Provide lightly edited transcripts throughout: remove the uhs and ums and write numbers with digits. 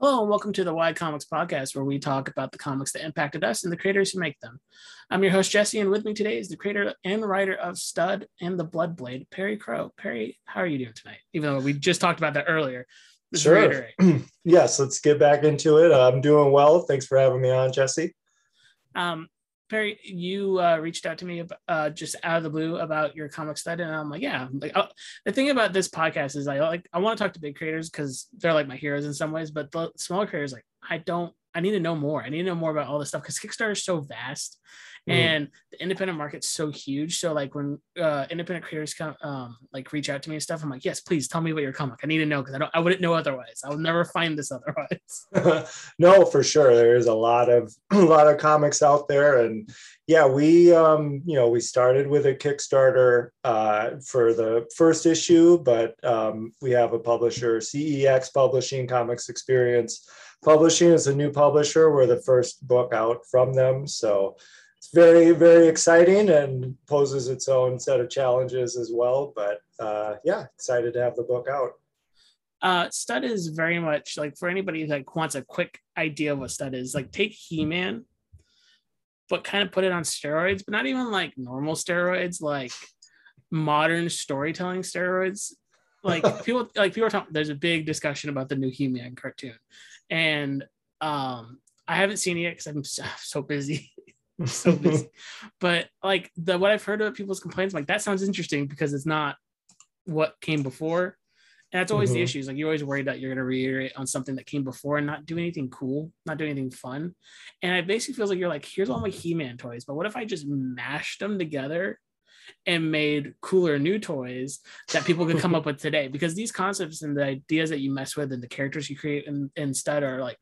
Hello and welcome to the Wide Comics Podcast, where we talk about the comics that impacted us and the creators who make them. I'm your host, Jesse, and with me today is the creator and writer of Stud and the Bloodblade, Perry Crow. Perry, how are you doing tonight? Even though we just talked about that earlier. Sure. Yes, let's get back into it. I'm doing well. Thanks for having me on, Jesse. Perry, you reached out to me just out of the blue about your comic Stud, and I'm like, yeah. The thing about this podcast is I want to talk to big creators because they're like my heroes in some ways, but the smaller creators, like, I need to know more. I need to know more about all this stuff because Kickstarter is so vast, and the independent market's so huge. So like when independent creators come, like reach out to me and stuff, I'm like, yes, please tell me about your comic. I need to know because I wouldn't know otherwise. I would never find this otherwise. No, for sure. There is a lot of comics out there, and yeah, we we started with a Kickstarter for the first issue, but we have a publisher, CEX Publishing, Comics Experience Publishing is a new publisher. We're the first book out from them, so it's very, very exciting and poses its own set of challenges as well. But excited to have the book out. Stud is very much like, for anybody that wants a quick idea of what Stud is, like take He-Man, but kind of put it on steroids, but not even like normal steroids, like modern storytelling steroids. Like people are talking. There's a big discussion about the new He-Man cartoon, and I haven't seen it yet because I'm so busy, But like what I've heard about people's complaints, I'm like, that sounds interesting because it's not what came before, and that's always the issues. Like you're always worried that you're going to reiterate on something that came before and not do anything cool, not do anything fun. And it basically feels like you're like, here's all my He-Man toys, but what if I just mashed them together and made cooler new toys that people could come up with today? Because these concepts and the ideas that you mess with and the characters you create in Stud are like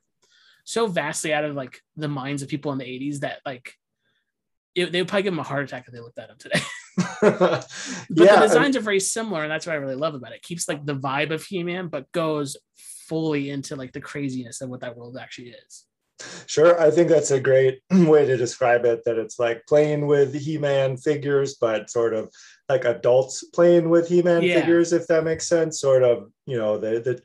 so vastly out of like the minds of people in the 80s that like they would probably give them a heart attack if they looked at them today. But the designs are very similar, and that's what I really love about it. It keeps like the vibe of He-Man but goes fully into like the craziness of what that world actually is. Sure, I think that's a great way to describe it, that it's like playing with He-Man figures, but sort of like adults playing with He-Man figures, if that makes sense. Sort of, the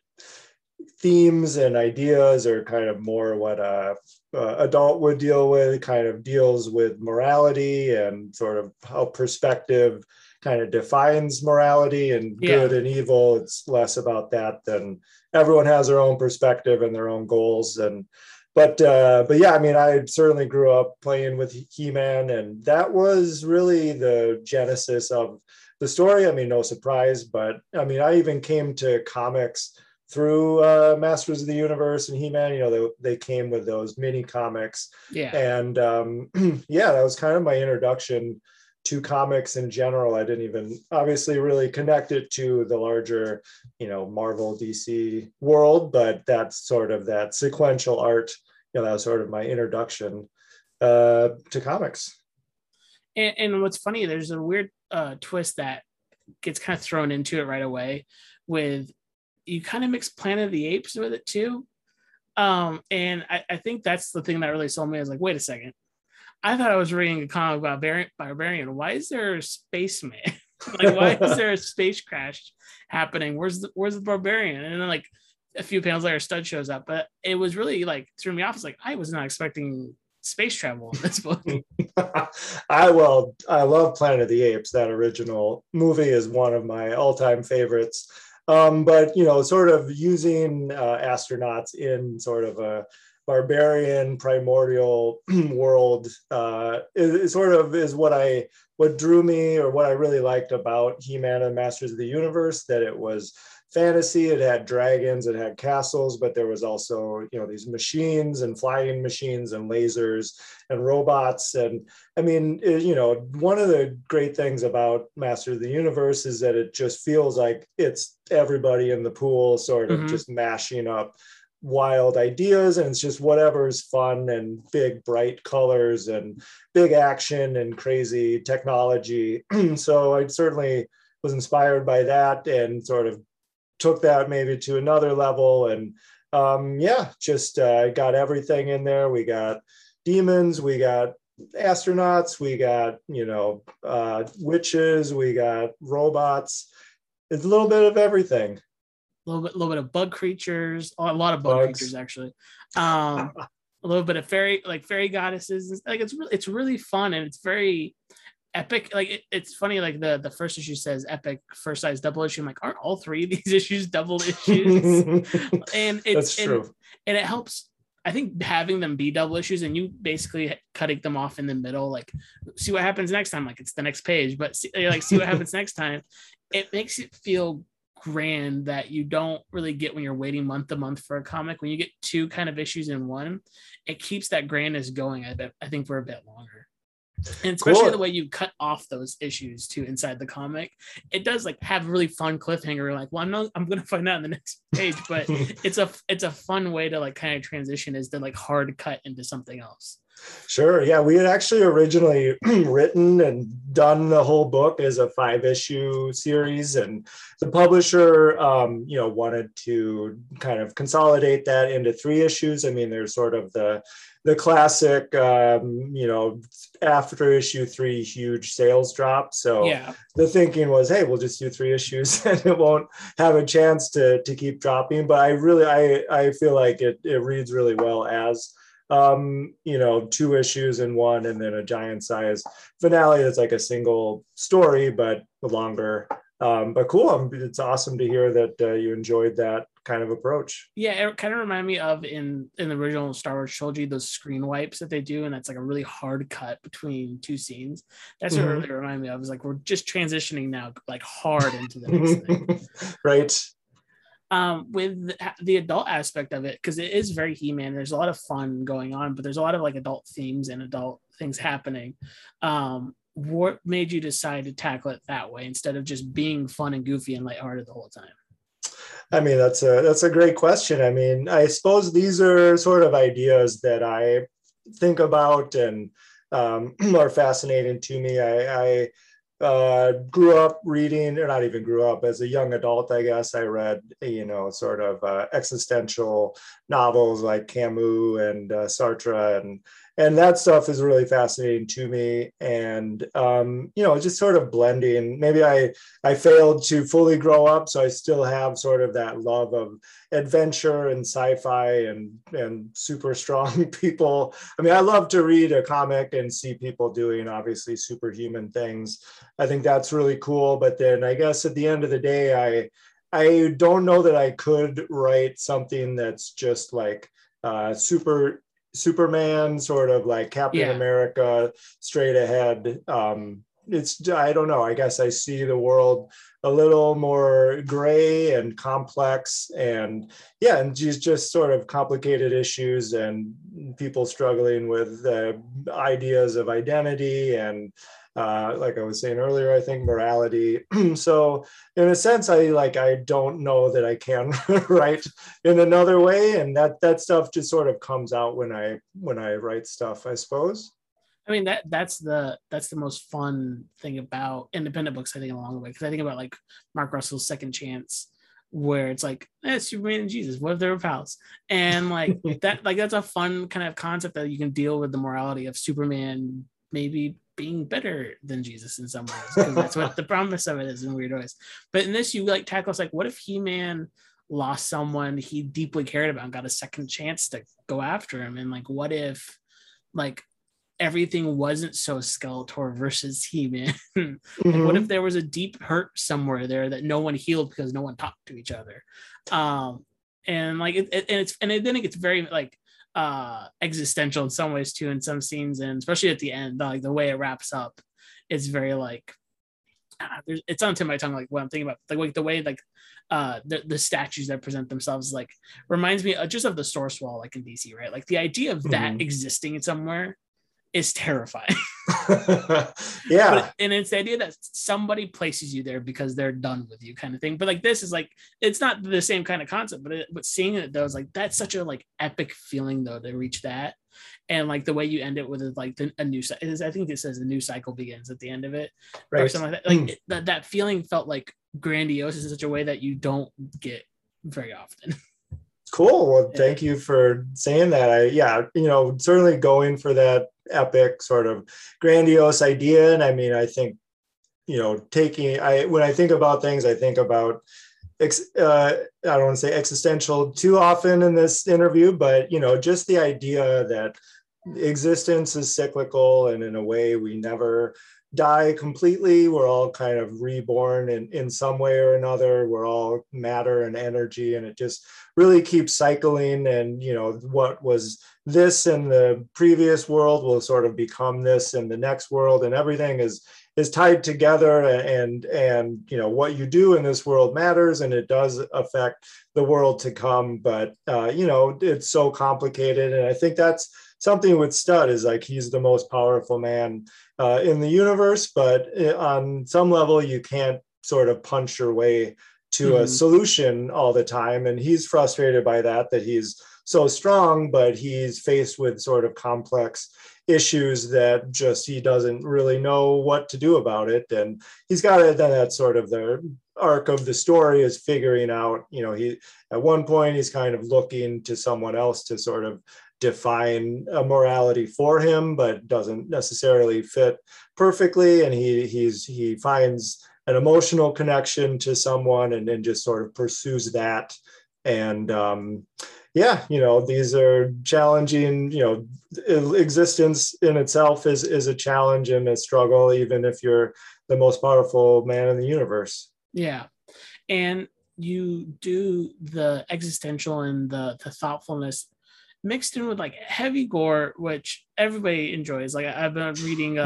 themes and ideas are kind of more what an adult would deal with, kind of deals with morality and sort of how perspective kind of defines morality and good and evil. It's less about that than everyone has their own perspective and their own goals. And But yeah, I mean, I certainly grew up playing with He-Man, and that was really the genesis of the story. I mean, no surprise, but I mean, I even came to comics through Masters of the Universe and He-Man. They came with those mini comics. And that was kind of my introduction to comics in general. I didn't even obviously really connect it to the larger, Marvel, DC world, but that's sort of that sequential art. That was sort of my introduction to comics. And what's funny, there's a weird twist that gets kind of thrown into it right away with, you kind of mix Planet of the Apes with it too. And I think that's the thing that really sold me. I was like, wait a second. I thought I was reading a comic about Barbarian. Why is there a spaceman? Like, why is there a space crash happening? Where's the Barbarian? And then like a few panels later, Stud shows up. But it was really like threw me off. It's like I was not expecting space travel in this book. I love Planet of the Apes. That original movie is one of my all-time favorites. But sort of using astronauts in sort of a barbarian primordial world is what drew me, or what I really liked about He-Man and Masters of the Universe, that it was fantasy. It had dragons, it had castles, but there was also these machines and flying machines and lasers and robots. And I mean, one of the great things about Masters of the Universe is that it just feels like it's everybody in the pool sort of just mashing up wild ideas, and it's just whatever's fun, and big bright colors and big action and crazy technology. So I certainly was inspired by that and sort of took that maybe to another level. And got everything in there. We got demons, we got astronauts, we got witches, we got robots. It's a little bit of everything. a little bit of bug creatures, a lot of bug creatures actually, a little bit of fairy goddesses. Like it's really fun, and it's very epic. Like it's funny, like the first issue says epic first size double issue. I'm like, aren't all three of these issues double issues? And it's true, and it helps, I think, having them be double issues and you basically cutting them off in the middle, like see what happens next time, like it's the next page, but see what happens next time. It makes it feel grand that you don't really get when you're waiting month to month for a comic. When you get two kind of issues in one, it keeps that grandness going, I think, for a bit longer. And especially cool. The way you cut off those issues too inside the comic, it does like have a really fun cliffhanger. Like, well, I'm gonna find out on the next page, but it's a fun way to like kind of transition, is to like hard cut into something else. Sure. Yeah, we had actually originally written and done the whole book as a 5-issue series, and the publisher, wanted to kind of consolidate that into 3 issues. I mean, there's sort of the classic, after issue 3, huge sales drop. So yeah. The thinking was, hey, we'll just do 3 issues and it won't have a chance to keep dropping. But I feel like it reads really well as 2 issues in one, and then a giant size finale that's like a single story, but longer. But cool. It's awesome to hear that you enjoyed that kind of approach. Yeah, it kind of reminded me of in the original Star Wars trilogy, those screen wipes that they do, and that's like a really hard cut between two scenes. That's what it really reminded me of. It's like we're just transitioning now, like hard into the next thing. Right. With the adult aspect of it, because it is very He-Man. There's a lot of fun going on, but there's a lot of like adult themes and adult things happening. What made you decide to tackle it that way instead of just being fun and goofy and lighthearted the whole time? I mean, that's a great question. I mean, I suppose these are sort of ideas that I think about and are fascinating to me. I grew up reading, or not even grew up, as a young adult, I guess, I read, sort of existential novels like Camus and Sartre, and that stuff is really fascinating to me. And, just sort of blending, maybe I failed to fully grow up, so I still have sort of that love of adventure and sci-fi and super strong people. I mean, I love to read a comic and see people doing obviously superhuman things. I think that's really cool. But then I guess at the end of the day, I don't know that I could write something that's just like Superman, sort of like Captain America, straight ahead. I don't know. I guess I see the world a little more gray and complex, and just sort of complicated issues and people struggling with ideas of identity and, like I was saying earlier, I think morality. So in a sense, I don't know that I can write in another way. And that stuff just sort of comes out when I write stuff, I suppose. I mean, that's the most fun thing about independent books, I think, along the way. Because I think about like Mark Russell's Second Chance, where it's like, Superman and Jesus, what if they were pals? And like that, like that's a fun kind of concept that you can deal with the morality of Superman maybe being better than Jesus in some ways, because that's what the promise of it is in weird ways. But in this, you like tackles like, what if He-Man lost someone he deeply cared about and got a second chance to go after him? And like, what if like everything wasn't so Skeletor versus He-Man? Like, what if there was a deep hurt somewhere there that no one healed because no one talked to each other? Then it gets very like existential in some ways too, in some scenes, and especially at the end, like the way it wraps up is very like it's on tip of my tongue, like what I'm thinking about, like the way like the statues that present themselves, like reminds me just of the Source Wall, like in DC, right? Like the idea of that existing in somewhere is terrifying. And it's the idea that somebody places you there because they're done with you, kind of thing. But like this is like, it's not the same kind of concept, but seeing it though is like, that's such a like epic feeling though, to reach that. And like the way you end it with is like a new, I think it says a new cycle begins at the end of it, right? Or something like that. Like that feeling felt like grandiose in such a way that you don't get very often. Cool. Well, thank you for saying that. Certainly going for that epic sort of grandiose idea. And I mean, I think, when I think about things, I think about I don't want to say existential too often in this interview, but, you know, just the idea that existence is cyclical and in a way we never die completely. We're all kind of reborn in some way or another. We're all matter and energy, and it just really keeps cycling. And, you know, what was this in the previous world will sort of become this in the next world, and everything is tied together, and you know, what you do in this world matters, and it does affect the world to come. But you know, it's so complicated, and I think that's something with Stud, is like, he's the most powerful man in the universe, but on some level you can't sort of punch your way to a solution all the time. And he's frustrated by that he's so strong, but he's faced with sort of complex issues that just, he doesn't really know what to do about it. And he's got it. That's sort of the arc of the story, is figuring out, you know, he, at one point he's kind of looking to someone else to sort of define a morality for him, but doesn't necessarily fit perfectly. And he finds an emotional connection to someone, and then just sort of pursues that. And, yeah, you know, these are challenging, you know, existence in itself is a challenge and a struggle, even if you're the most powerful man in the universe. Yeah. And you do the existential and the thoughtfulness mixed in with like heavy gore, which everybody enjoys. Like, I've been reading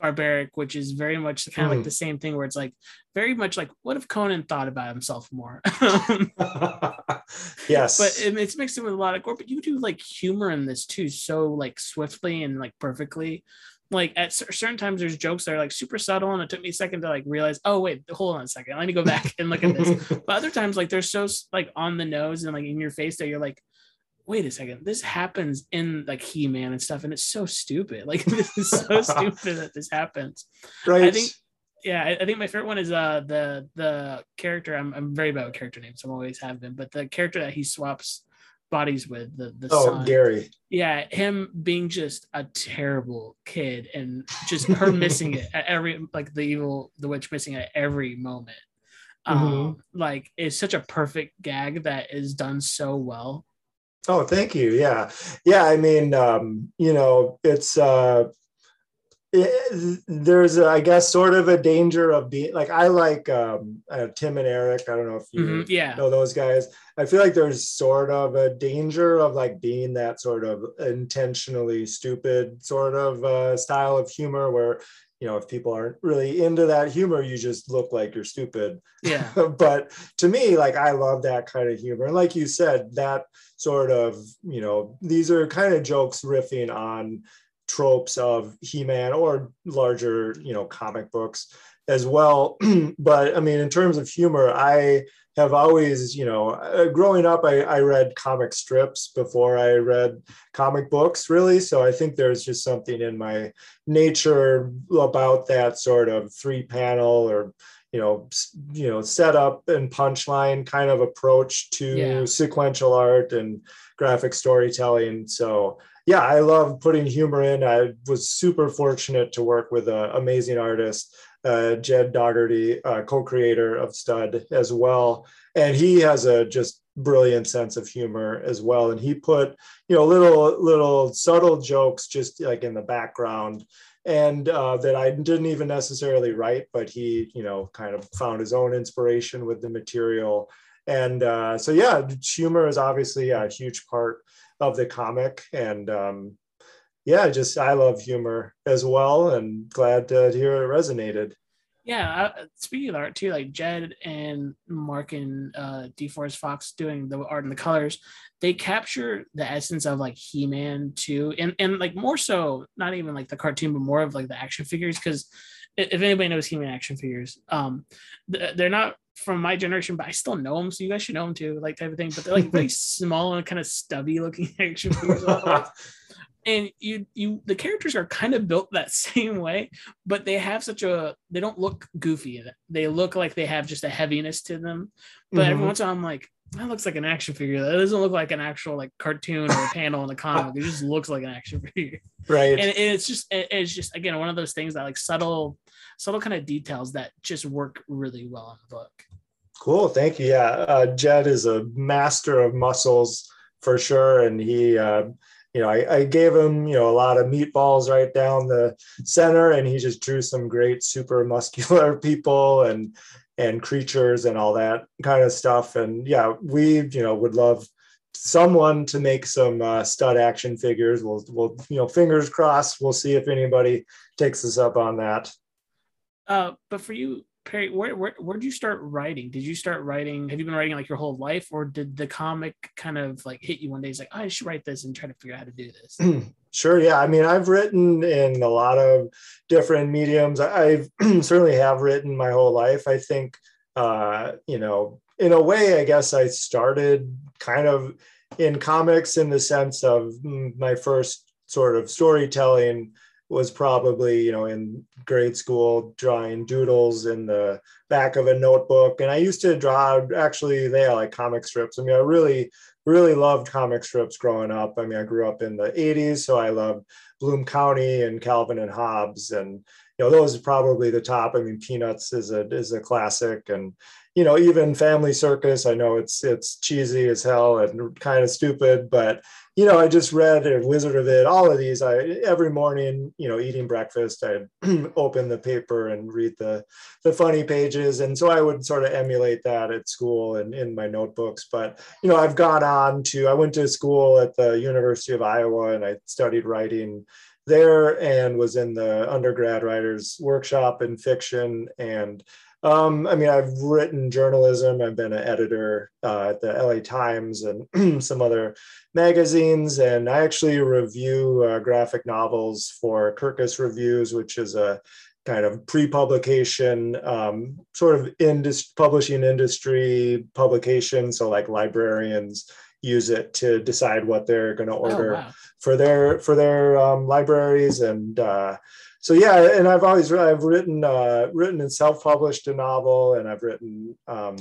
Barbaric, which is very much kind of like the same thing, where it's like very much like, what if Conan thought about himself more? Yes. But it's mixed in with a lot of gore, but you do like humor in this too, so like swiftly and like perfectly. Like at certain times there's jokes that are like super subtle, and it took me a second to like realize, oh wait, hold on a second, I need to go back and look at this. But other times, like, they're so like on the nose and like in your face that you're like, wait a second, this happens in like He-Man and stuff, and it's so stupid. Like, this is so stupid that this happens. Right. I think my favorite one is the character. I'm very bad with character names, I always have been, but the character that he swaps bodies with, the son, Gary. Yeah, him being just a terrible kid, and just her missing it at every, like, the witch missing it at every moment. Like, it's such a perfect gag that is done so well. Oh, thank you. Yeah. Yeah. I mean, you know, it's, there's, I guess, sort of a danger of being like, I like Tim and Eric. I don't know if you know those guys. I feel like there's sort of a danger of like being that sort of intentionally stupid sort of style of humor, where, you know, if people aren't really into that humor, you just look like you're stupid. Yeah. But to me, like, I love that kind of humor. And like you said, that sort of, you know, these are kind of jokes riffing on tropes of He-Man or larger, you know, comic books as well. But I mean, in terms of humor, I have always, you know, growing up, I read comic strips before I read comic books, really. So I think there's just something in my nature about that sort of 3-panel or, you know, setup and punchline kind of approach to sequential art and graphic storytelling. So yeah, I love putting humor in. I was super fortunate to work with an amazing artist, Jed Doggerty, co-creator of Stud as well. And he has a just brilliant sense of humor as well. And he put, you know, little subtle jokes just like in the background, and that I didn't even necessarily write, but he, you know, kind of found his own inspiration with the material. And so, yeah, humor is obviously a huge part of the comic. And yeah, just, I love humor as well, and glad to hear it resonated. Yeah, speaking of art too, like Jed and Mark and DeForest Fox doing the art and the colors, they capture the essence of like He-Man too, and like more so, not even like the cartoon, but more of like the action figures. Because if anybody knows He-Man action figures, they're not from my generation, but I still know them, so you guys should know them too, like, type of thing. But they're like very small and kind of stubby looking action figures. And the characters are kind of built that same way, but they have they don't look goofy. They look like they have just a heaviness to them. But every once in a while I'm like, that looks like an action figure. That doesn't look like an actual like cartoon or a panel in a comic. It just looks like an action figure. Right. And it's just again, one of those things that like subtle kind of details that just work really well in the book. Cool. Thank you. Yeah. Jed is a master of muscles for sure. And he, I gave him, a lot of meatballs right down the center, and he just drew some great super muscular people and creatures and all that kind of stuff. And yeah, we, would love someone to make some stud action figures. We'll, fingers crossed, we'll see if anybody takes us up on that. But for you, Perry, where did you start writing? Did you start writing? Have you been writing like your whole life, or did the comic kind of like hit you one day? It's like, oh, I should write this and try to figure out how to do this. Sure. Yeah. I mean, I've written in a lot of different mediums. I've certainly have written my whole life. I think, in a way, I guess I started kind of in comics in the sense of my first sort of storytelling was probably, in grade school, drawing doodles in the back of a notebook. And I used to draw, actually, they are like comic strips. I mean, I really, really loved comic strips growing up. I mean, I grew up in the 80s, so I loved Bloom County and Calvin and Hobbes. And, those are probably the top. I mean, Peanuts is a classic. And, even Family Circus, I know it's cheesy as hell and kind of stupid, but I just read Wizard of It, all of these. Every morning, eating breakfast, I'd open the paper and read the funny pages. And so I would sort of emulate that at school and in my notebooks. But, I've gone on to, I went to school at the University of Iowa and I studied writing there and was in the undergrad writers workshop in fiction. And I've written journalism. I've been an editor at the LA Times and some other magazines. And I actually review graphic novels for Kirkus Reviews, which is a kind of pre-publication, sort of publishing industry publication. So like librarians use it to decide what they're going to order for their libraries. And so yeah, and I've written and self-published a novel, and I've written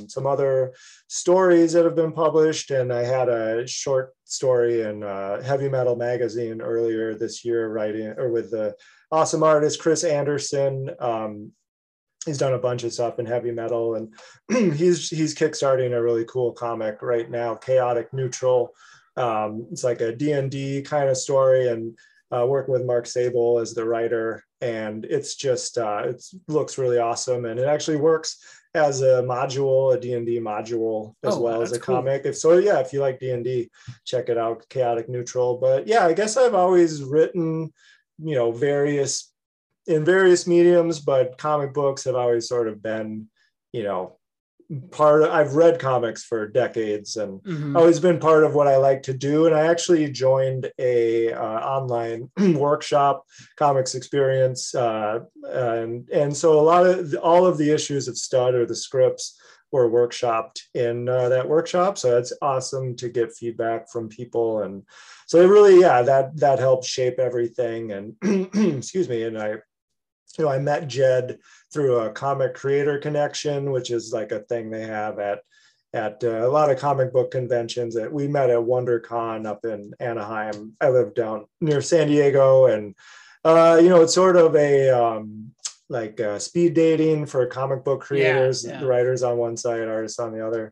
some other stories that have been published. And I had a short story in Heavy Metal magazine earlier this year, with the awesome artist Chris Anderson. He's done a bunch of stuff in Heavy Metal, and he's kickstarting a really cool comic right now, Chaotic Neutral. It's like a D&D kind of story, and working with Mark Sable as the writer. And it's just, it looks really awesome. And it actually works as a module, a D&D module, as well as a comic. Cool. If you like D&D, check it out, Chaotic Neutral. But yeah, I guess I've always written, in various mediums, but comic books have always sort of been, I've read comics for decades and always been part of what I like to do. And I actually joined a online workshop, Comics Experience. And so all of the issues of Stud or the scripts were workshopped in that workshop. So that's awesome to get feedback from people. And so it really, that helped shape everything. And excuse me. And I met Jed through a comic creator connection, which is like a thing they have at a lot of comic book conventions. That we met at WonderCon up in Anaheim. I live down near San Diego, and it's sort of a speed dating for comic book creators, writers on one side, artists on the other.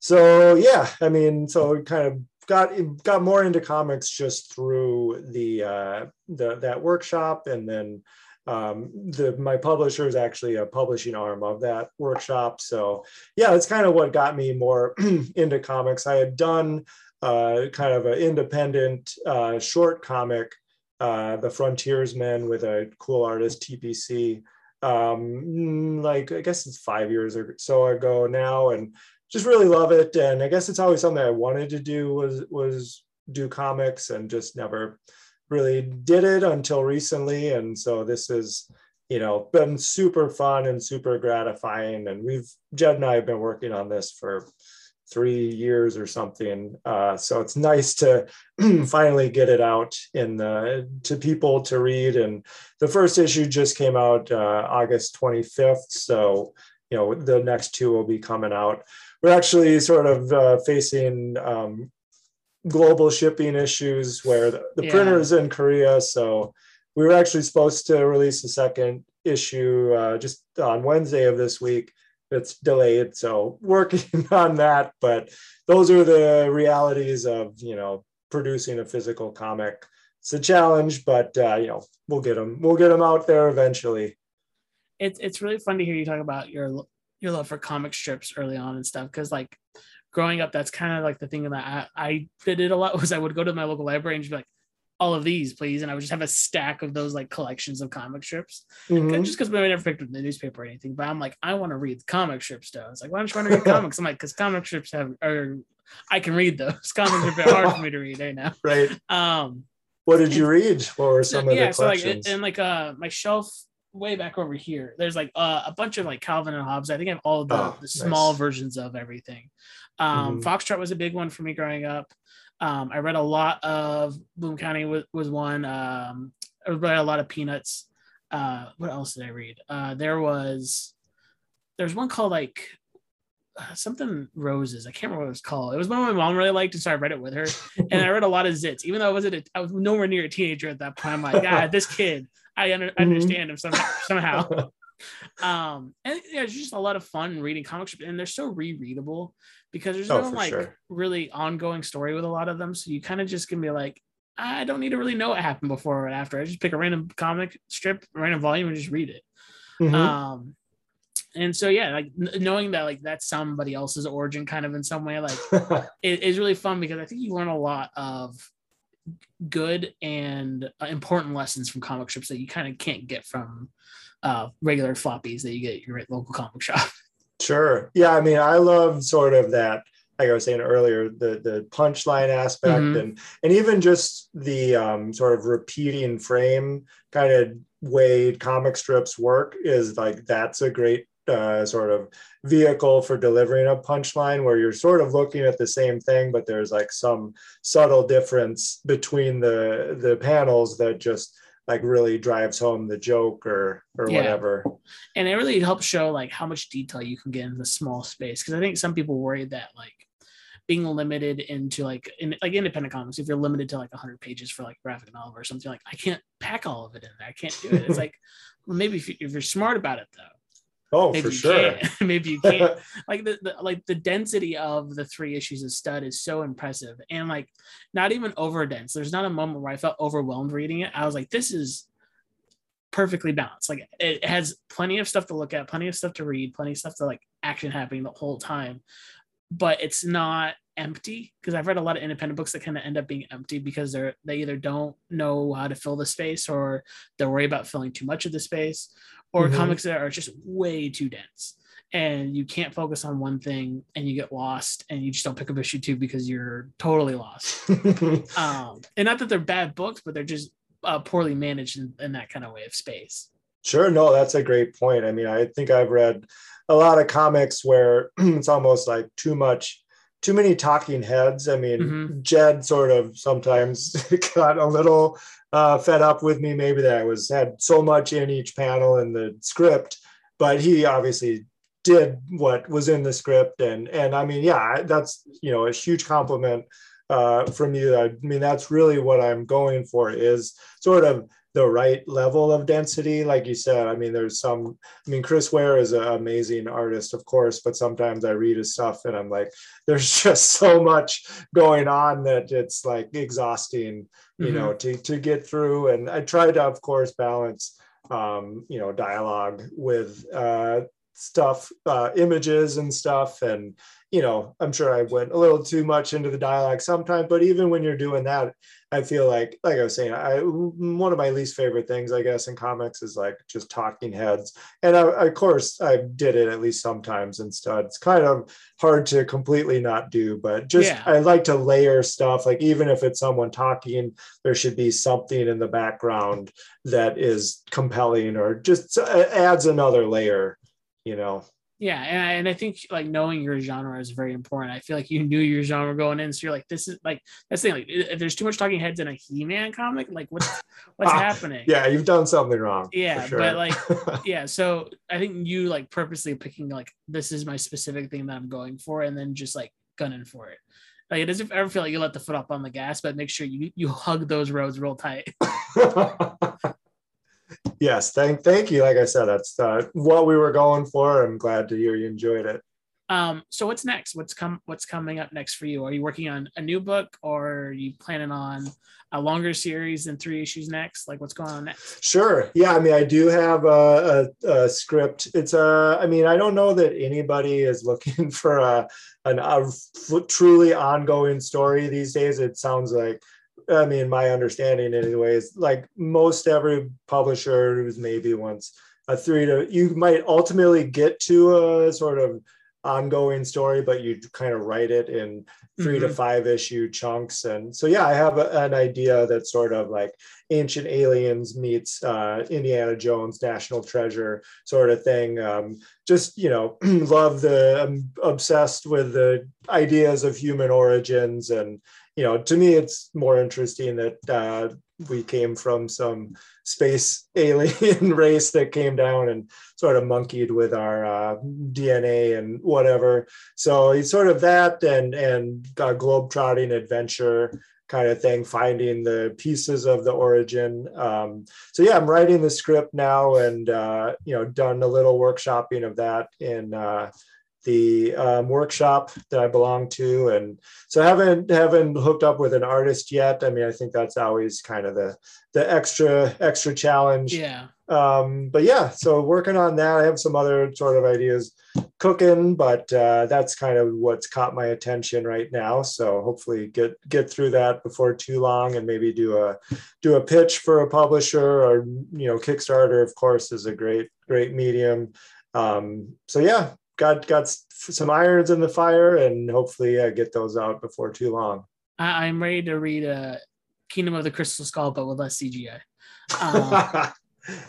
So yeah, I mean, so kind of got more into comics just through that workshop, and then. My publisher is actually a publishing arm of that workshop. So yeah, that's kind of what got me more into comics. I had done kind of an independent short comic, The Frontiersman, with a cool artist, TPC, I guess it's 5 years or so ago now, and just really love it. And I guess it's always something I wanted to do was do comics, and just never really did it until recently. And so this is, been super fun and super gratifying. And Jed and I have been working on this for 3 years or something. So it's nice to finally get it out to people to read. And the first issue just came out August 25th. So, the next two will be coming out. We're actually sort of facing global shipping issues where the printer is in Korea. So we were actually supposed to release the second issue just on Wednesday of this week, it's delayed. So working on that, but those are the realities of, you know, producing a physical comic. It's a challenge, but you know, we'll get them out there eventually. It's really fun to hear you talk about your love for comic strips early on and stuff, because like growing up, that's kind of like the thing that I did a lot was I would go to my local library and just be like, all of these, please. And I would just have a stack of those like collections of comic strips. Mm-hmm. Just because we never picked up the newspaper or anything, but I'm like, I want to read the comic strips though. It's like, why don't you want to read comics? I'm like, because comic strips I can read those. Comics are hard for me to read right now. Right. What did you read? What were some of the collections? So like, and like my shelf way back over here, there's like a bunch of like Calvin and Hobbes. I think I have all the small versions of everything. Foxtrot was a big one for me growing up. I read a lot of Bloom County was one. I read a lot of Peanuts. What else did I read? There's one called like something Roses. I can't remember what it was called. It was one my mom really liked, and so I read it with her. And I read a lot of Zits, even though I was nowhere near a teenager at that point. I'm like, God, this kid, I understand him somehow. And yeah, it's just a lot of fun reading comic strips, and they're so rereadable because there's no like really ongoing story with a lot of them, so you kind of just can be like, I don't need to really know what happened before or after. I just pick a random comic strip, random volume, and just read it. Mm-hmm. And so yeah, like knowing that like that's somebody else's origin kind of in some way, like it is really fun, because I think you learn a lot of good and important lessons from comic strips that you kind of can't get from regular floppies that you get at your local comic shop. Sure. Yeah, I mean, I love sort of that, like I was saying earlier, the punchline aspect, mm-hmm. and even just the sort of repeating frame kind of way comic strips work is like, that's a great sort of vehicle for delivering a punchline, where you're sort of looking at the same thing, but there's like some subtle difference between the panels that just like really drives home the joke or whatever. And it really helps show like how much detail you can get in the small space, because I think some people worry that like being limited into like independent comics, if you're limited to like 100 pages for like graphic novel or something, like I can't pack all of it in there, I can't do it. It's like, well, maybe if you're smart about it though. Oh, maybe for sure. Maybe you can't. Like the density of the three issues of Stud is so impressive, and like not even over dense. There's not a moment where I felt overwhelmed reading it. I was like, this is perfectly balanced. Like it has plenty of stuff to look at, plenty of stuff to read, plenty of stuff to like action happening the whole time, but it's not empty, because I've read a lot of independent books that kind of end up being empty because they either don't know how to fill the space, or they're worried about filling too much of the space, or mm-hmm. comics that are just way too dense and you can't focus on one thing and you get lost, and you just don't pick up issue 2 because you're totally lost. And not that they're bad books, but they're just poorly managed in that kind of way of space. Sure. No, that's a great point. I mean, I think I've read a lot of comics where it's almost like too many talking heads. I mean, mm-hmm. Jed sort of sometimes got a little fed up with me, maybe, that I had so much in each panel in the script, but he obviously did what was in the script. And I mean, yeah, that's, you know, a huge compliment from you. I mean, that's really what I'm going for, is sort of the right level of density. Like you said, I mean, Chris Ware is an amazing artist, of course, but sometimes I read his stuff and I'm like, there's just so much going on that it's like exhausting, you mm-hmm. know, to get through. And I try to, of course, balance, you know, dialogue with stuff, images and stuff. And, you know, I'm sure I went a little too much into the dialogue sometimes, but even when you're doing that, I feel like I was saying, one of my least favorite things, I guess, in comics is like just talking heads. And of course I did it at least sometimes in Stud. It's kind of hard to completely not do, but just, yeah. I like to layer stuff. Like even if it's someone talking, there should be something in the background that is compelling or just adds another layer, you know? Yeah, and I think like knowing your genre is very important. I feel like you knew your genre going in, so you're like, this is like, that's the thing. Like, if there's too much talking heads in a He-Man comic, like what's happening? Yeah, you've done something wrong. Yeah, for sure. But like, yeah. So I think you like purposely picking like, this is my specific thing that I'm going for, and then just like gunning for it. Like it doesn't ever feel like you let the foot off on the gas, but make sure you hug those roads real tight. yes, thank you. Like I said, that's what we were going for. I'm glad to hear you enjoyed it. So what's next? What's coming up next for you? Are you working on a new book, or are you planning on a longer series than 3 issues next? Like, what's going on next? Sure. Yeah. I mean, I do have a script. It's I mean, I don't know that anybody is looking for a truly ongoing story these days. It sounds like, I mean, my understanding anyways, like most every publisher who's maybe once a 3 to, you might ultimately get to a sort of ongoing story, but you kind of write it in 3 to 5 issue chunks. And so, yeah, I have an idea that's sort of like Ancient Aliens meets Indiana Jones, National Treasure sort of thing. Just, you know, I'm obsessed with the ideas of human origins. And, you know, to me, it's more interesting that we came from some space alien race that came down and sort of monkeyed with our DNA and whatever. So it's sort of that and a globe-trotting adventure kind of thing, finding the pieces of the origin. So yeah, I'm writing the script now and, you know, done a little workshopping of that in the workshop that I belong to. And so I haven't hooked up with an artist yet. I mean, I think that's always kind of the extra challenge. Yeah. But yeah, so working on that. I have some other sort of ideas cooking, but that's kind of what's caught my attention right now. So hopefully get through that before too long and maybe do a pitch for a publisher, or, you know, Kickstarter, of course, is a great medium. So yeah. Got some irons in the fire, and hopefully get those out before too long. I'm ready to read Kingdom of the Crystal Skull, but with less CGI.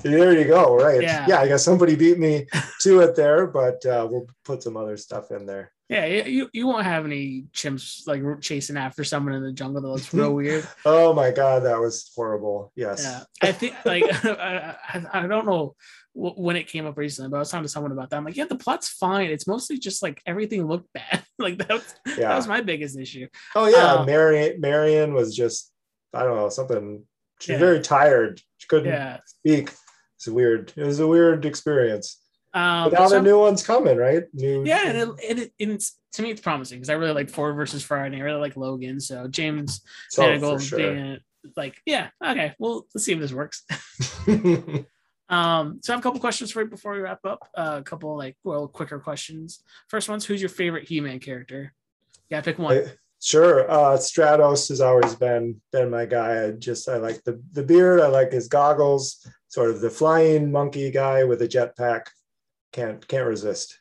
There you go. Right. Yeah. I guess somebody beat me to it there, but we'll put some other stuff in there. Yeah, you won't have any chimps like chasing after someone in the jungle that looks real weird. Oh my God, that was horrible. Yes. Yeah, I think like I don't know when it came up recently, but I was talking to someone about that. I'm like, yeah, the plot's fine. It's mostly just like everything looked bad. Like that was my biggest issue. Oh yeah, Marion was just, I don't know, something. She was very tired. She couldn't speak. It's weird. It was a weird experience. But now the new one's coming, right? And it's, to me, it's promising because I really like Ford versus Friday. I really like Logan. So James Mangold being like, yeah, okay, well, let's see if this works. So I have a couple questions for you before we wrap up. A couple like quicker questions. First one's, who's your favorite He-Man character? Yeah, pick one. Sure. Stratos has always been my guy. I like the beard. I like his goggles. Sort of the flying monkey guy with a jetpack. Can't resist.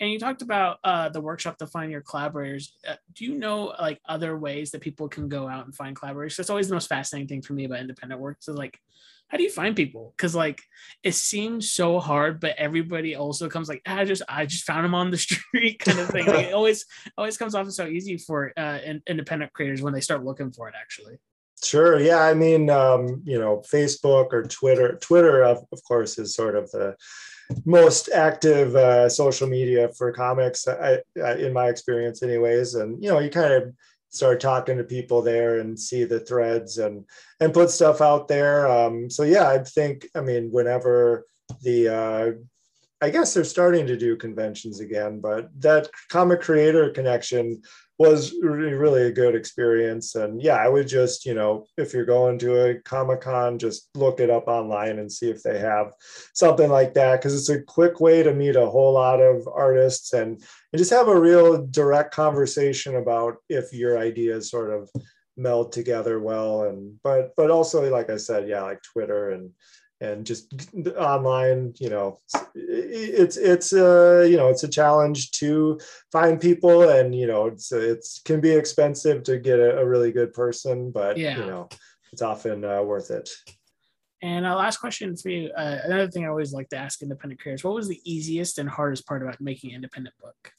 And you talked about the workshop to find your collaborators. Do you know like other ways that people can go out and find collaborators? That's always the most fascinating thing for me about independent work. So like, how do you find people? Because like it seems so hard, but everybody also comes like, I just found him on the street kind of thing. Like, it always comes off as so easy for independent creators when they start looking for it actually. Sure. Yeah. I mean, you know, Facebook or Twitter. Twitter, of course, is sort of the most active social media for comics, in my experience anyways. And, you know, you kind of start talking to people there and see the threads and put stuff out there. So, yeah, I think, I mean, whenever I guess they're starting to do conventions again, but that comic creator connection was really a good experience. And yeah, I would just, you know, if you're going to a Comic-Con, just look it up online and see if they have something like that, because it's a quick way to meet a whole lot of artists and just have a real direct conversation about if your ideas sort of meld together well. But also, like I said, yeah, like Twitter and just online, you know, it's a challenge to find people, and, you know, it's can be expensive to get a really good person, but you know, it's often worth it. And our last question for you, another thing I always like to ask independent creators, what was the easiest and hardest part about making an independent book?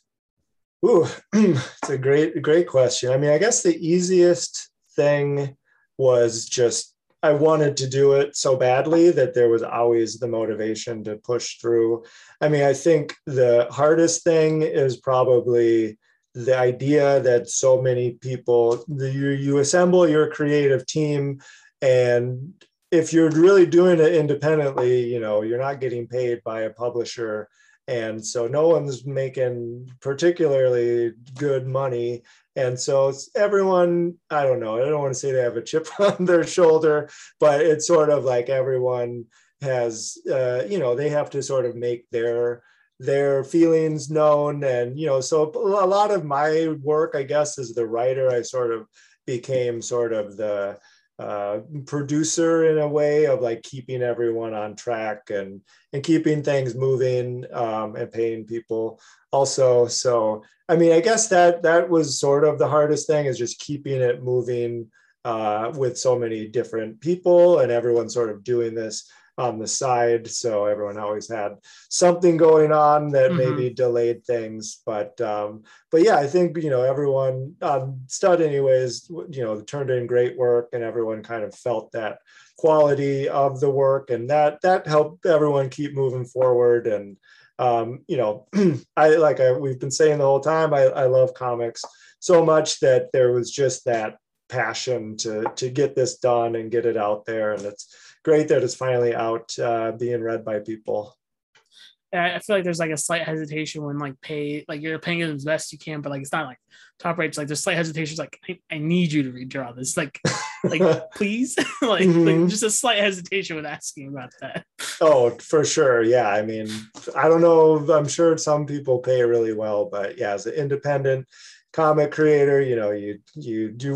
Ooh, it's a great question. I mean, I guess the easiest thing was just, I wanted to do it so badly that there was always the motivation to push through. I mean, I think the hardest thing is probably the idea that so many people, you assemble your creative team and if you're really doing it independently, you know, you're not getting paid by a publisher. And so no one's making particularly good money. And so it's everyone, I don't know, I don't want to say they have a chip on their shoulder, but it's sort of like everyone has, you know, they have to sort of make their feelings known. And, you know, so a lot of my work, I guess, as the writer, I sort of became sort of the producer in a way of like keeping everyone on track and keeping things moving and paying people also. So, I mean, I guess that was sort of the hardest thing, is just keeping it moving with so many different people and everyone sort of doing this on the side. So everyone always had something going on that maybe delayed things. But yeah, I think, you know, everyone on Stud anyways, you know, turned in great work, and everyone kind of felt that quality of the work, and that helped everyone keep moving forward. And, you know, we've been saying the whole time, I love comics so much that there was just that passion to get this done and get it out there. And it's great that it's finally out being read by people. I feel like there's like a slight hesitation when you're paying it as best you can, but like it's not like top rates. Like there's slight hesitations, like I need you to redraw this, like please, like just a slight hesitation when asking about that. Oh, for sure, yeah. I mean, I don't know. I'm sure some people pay really well, but yeah, as an independent comic creator, you know, you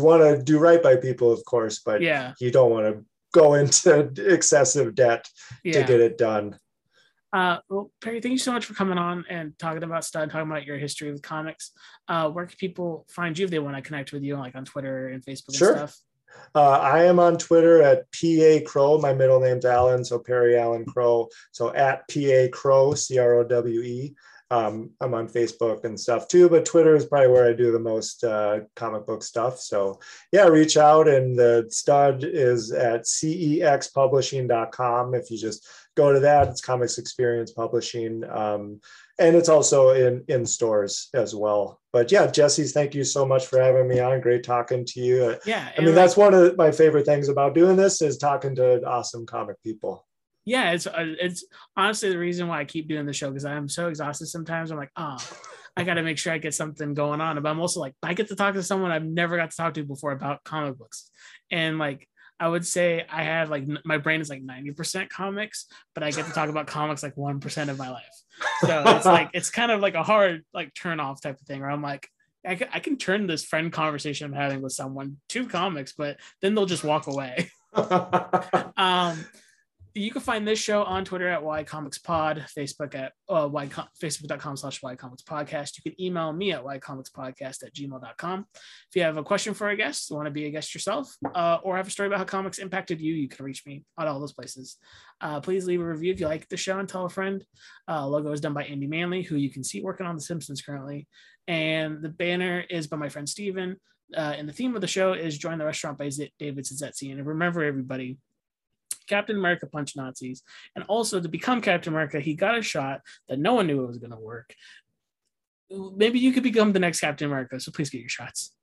want to do right by people, of course, but yeah, you don't want to go into excessive debt to get it done. Well, Perry, thank you so much for coming on and talking about Stud, talking about your history with comics. Where can people find you if they want to connect with you, like on Twitter and Facebook and stuff? I am on Twitter at PA Crow. My middle name's Alan, so Perry Alan Crow. So at PA Crow, C-R-O-W-E. I'm on Facebook and stuff too, but Twitter is probably where I do the most comic book stuff. So yeah, reach out. And the Stud is at cexpublishing.com. If you just go to that, it's Comics Experience Publishing. And it's also in stores as well. But yeah, Jesse's, thank you so much for having me on. Great talking to you. Yeah. I mean, that's one of my favorite things about doing this, is talking to awesome comic people. Yeah, it's honestly the reason why I keep doing the show, because I'm so exhausted sometimes. I'm like, I got to make sure I get something going on. But I'm also like, I get to talk to someone I've never got to talk to before about comic books. And like, I would say I have like, my brain is like 90% comics, but I get to talk about comics like 1% of my life. So it's like, it's kind of like a hard, like turn off type of thing where I'm like, I can turn this friend conversation I'm having with someone to comics, but then they'll just walk away. You can find this show on Twitter at YComicsPod, Facebook at facebook.com/YComicsPodcast. You can email me at YComicsPodcast@gmail.com. If you have a question for a guest, want to be a guest yourself, or have a story about how comics impacted you, you can reach me on all those places. Please leave a review if you like the show and tell a friend. Logo is done by Andy Manley, who you can see working on The Simpsons currently. And the banner is by my friend Steven. And the theme of the show is Join the Restaurant by David's and Zetzi. And remember, everybody, Captain America punched Nazis, and also to become Captain America, he got a shot that no one knew it was going to work. Maybe you could become the next Captain America, so please get your shots.